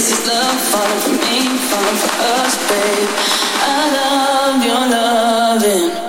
This is love falling for me, falling for us, babe. I love your loving.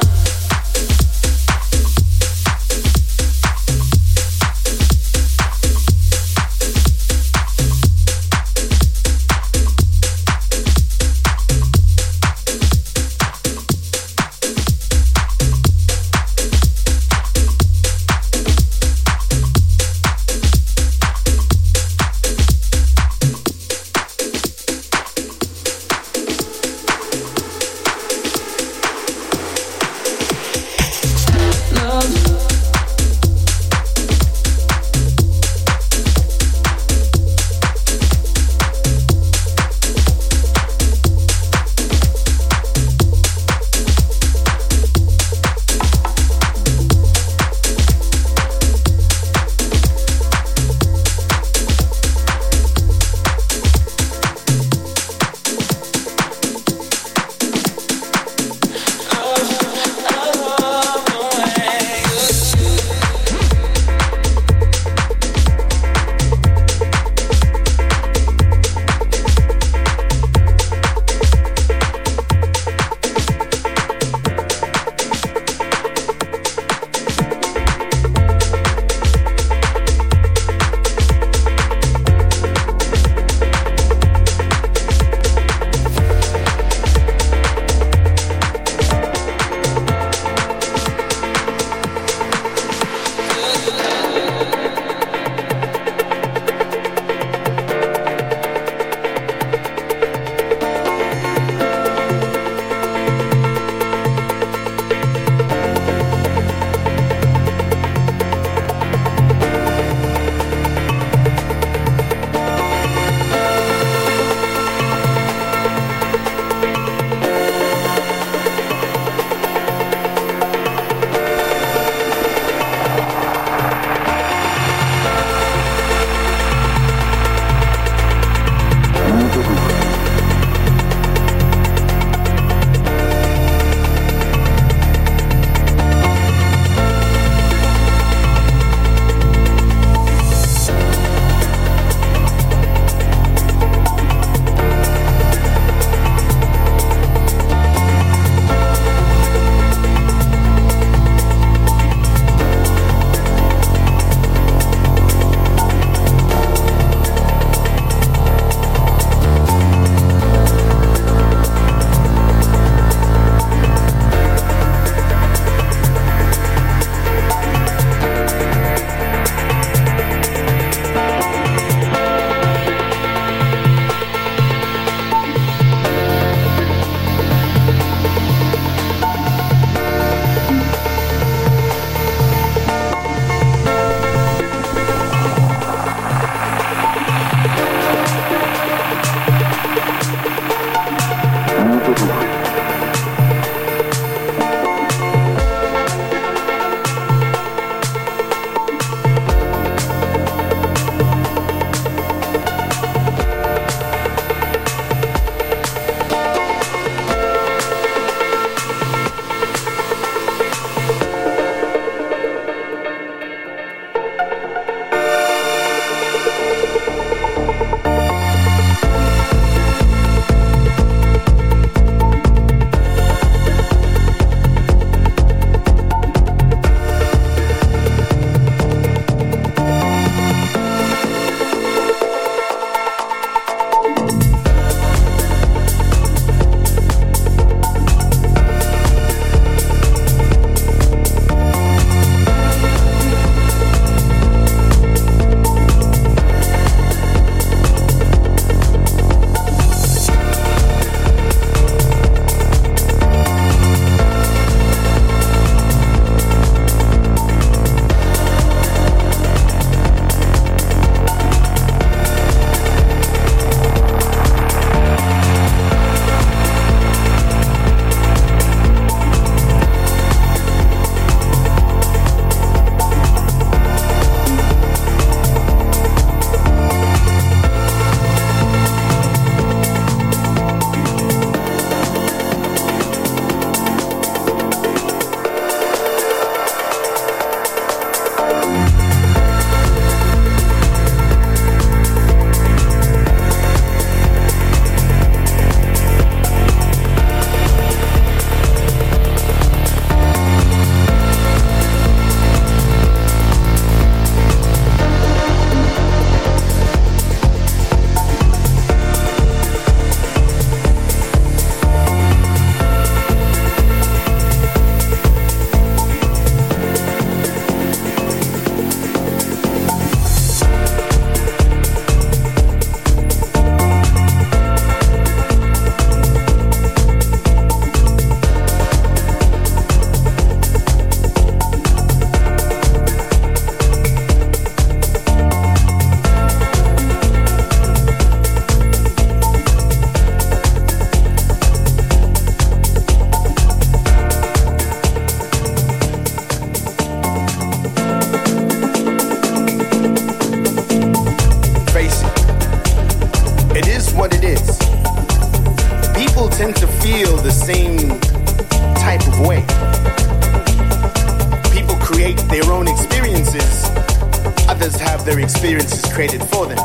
what their experiences created for them.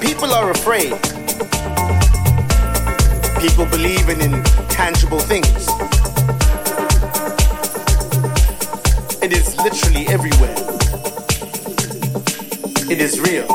People are afraid. People believe in intangible things. It is literally everywhere. It is real.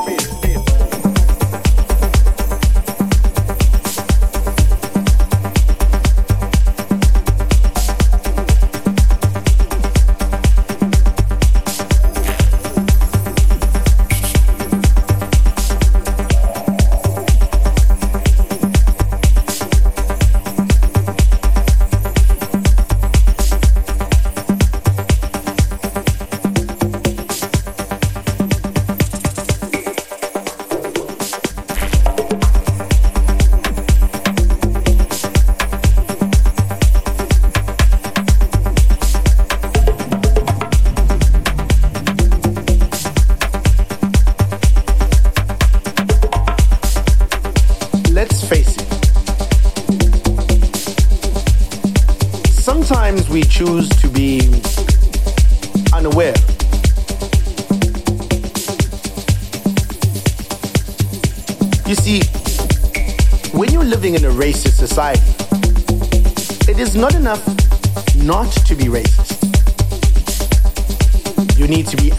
We choose to be unaware. You see, when you're living in a racist society, it is not enough not to be racist. You need to be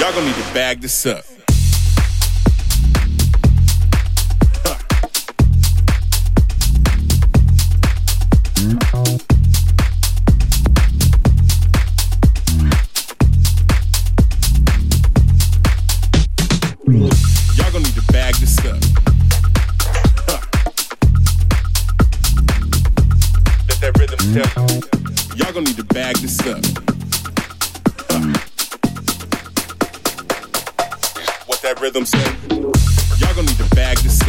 Y'all gonna need to bag this up. Y'all gonna need to bag this up. What that rhythm said? Y'all gonna need to bag this up.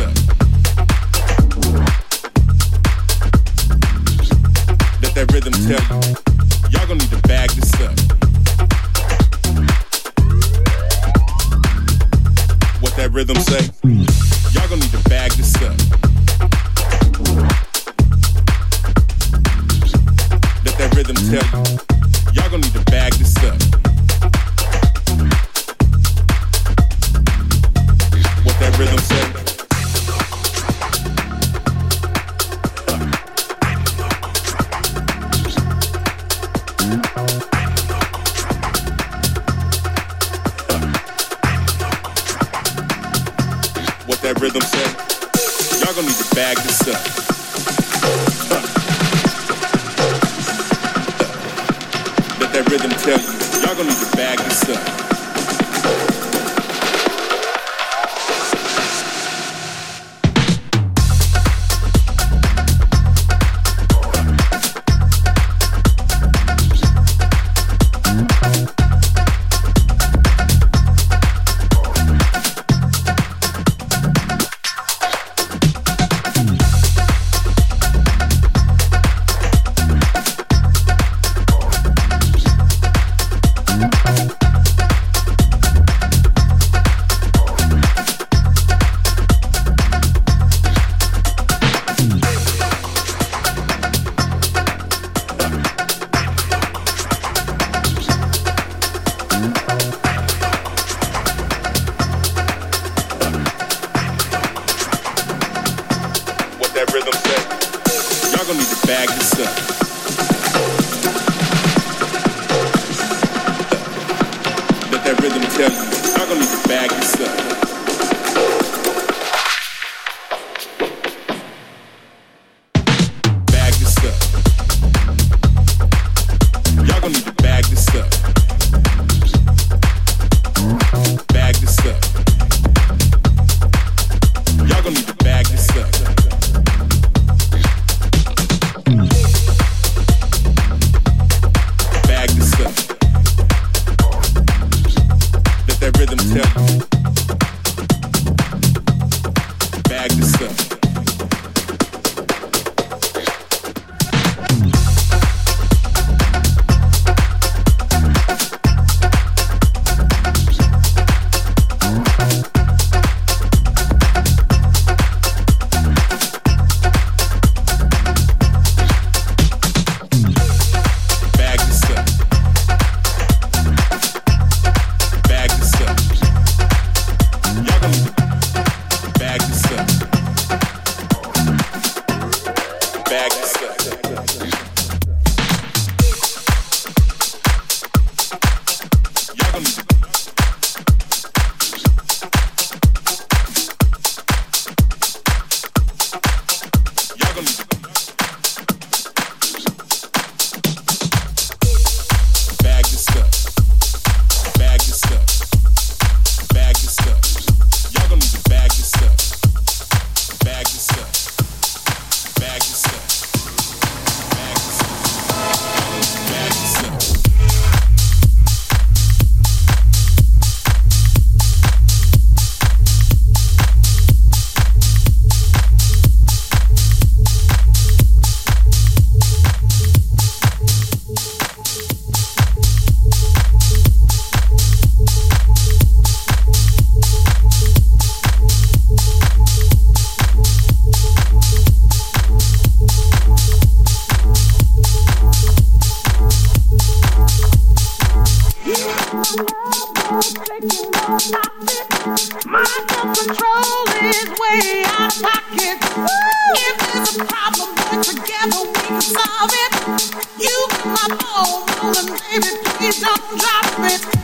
Let that rhythm tell you. Y'all gonna need to bag this up. What that rhythm say? Y'all gonna need to bag this up. Rhythm tell you, y'all gonna need to bag this up. What that rhythm said? What that rhythm said? Y'all gonna need to bag this up. That rhythm tell you, y'all gonna need to bag this up.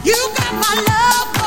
You got my love.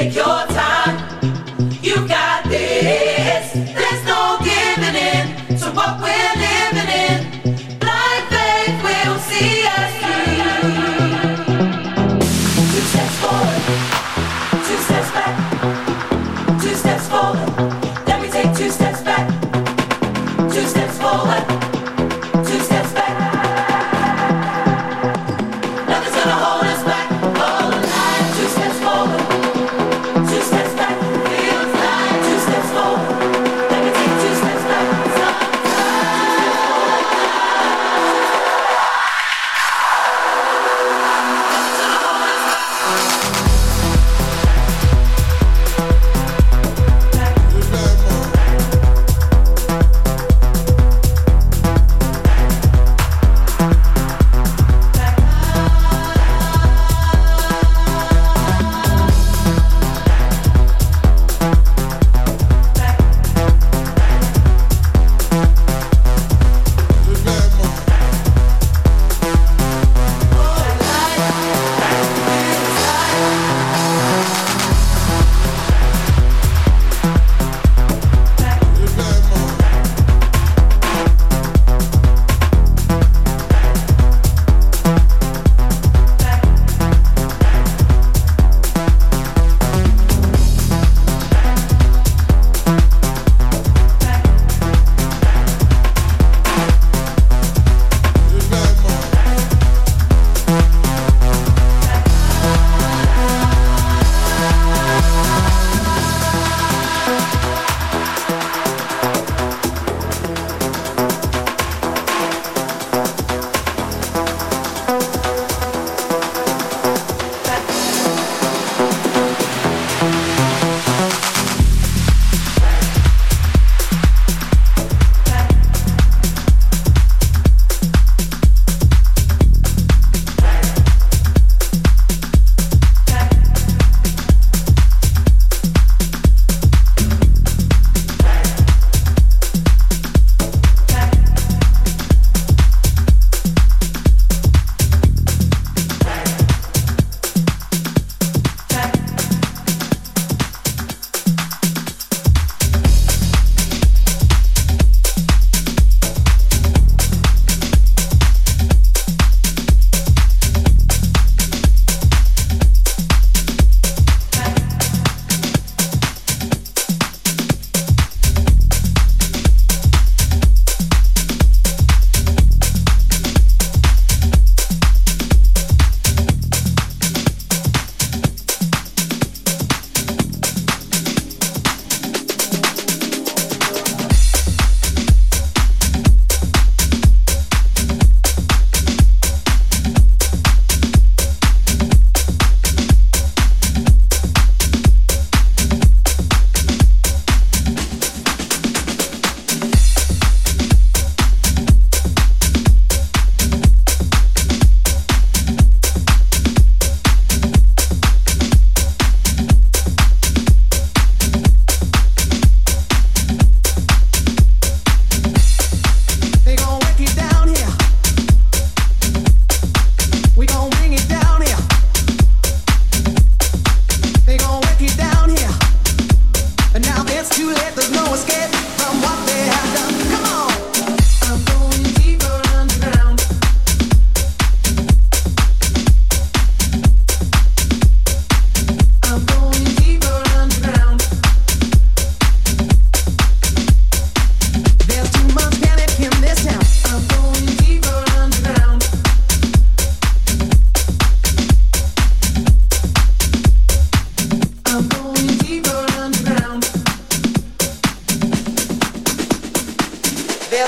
Take your time, you got this. There's no giving in to what we're living in. Blind faith will see us through. 2 steps forward, 2 steps back. 2 steps forward, then we take 2 steps back. 2 steps forward, 2 steps back. There's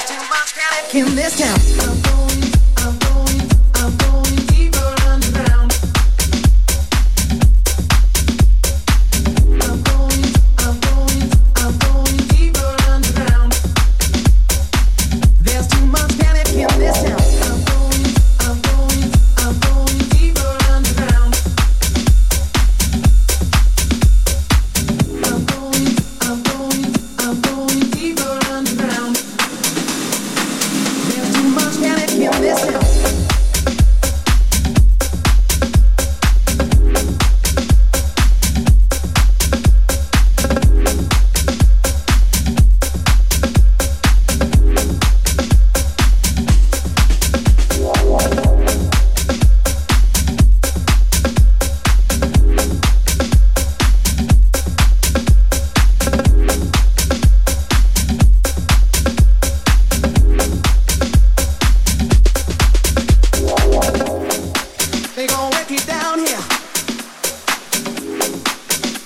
too much.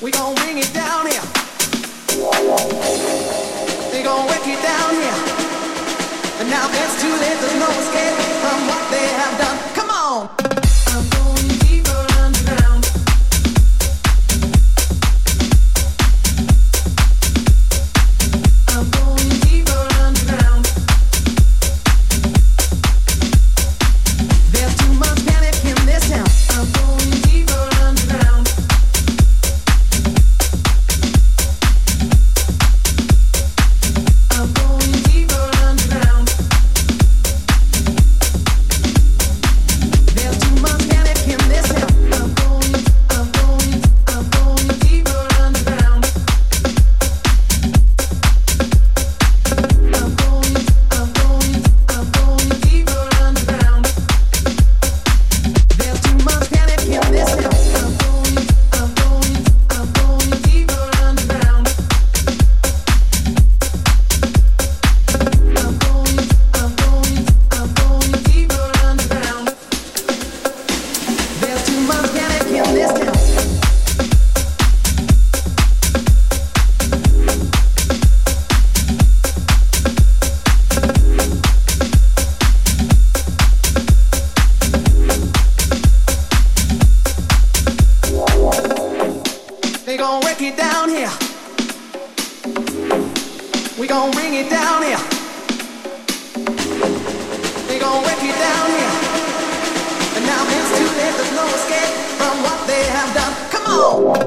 We gon' bring it down here. They gon' wreck it down here. And now it's too late, there's no escape from what they have done. Come on! Come on!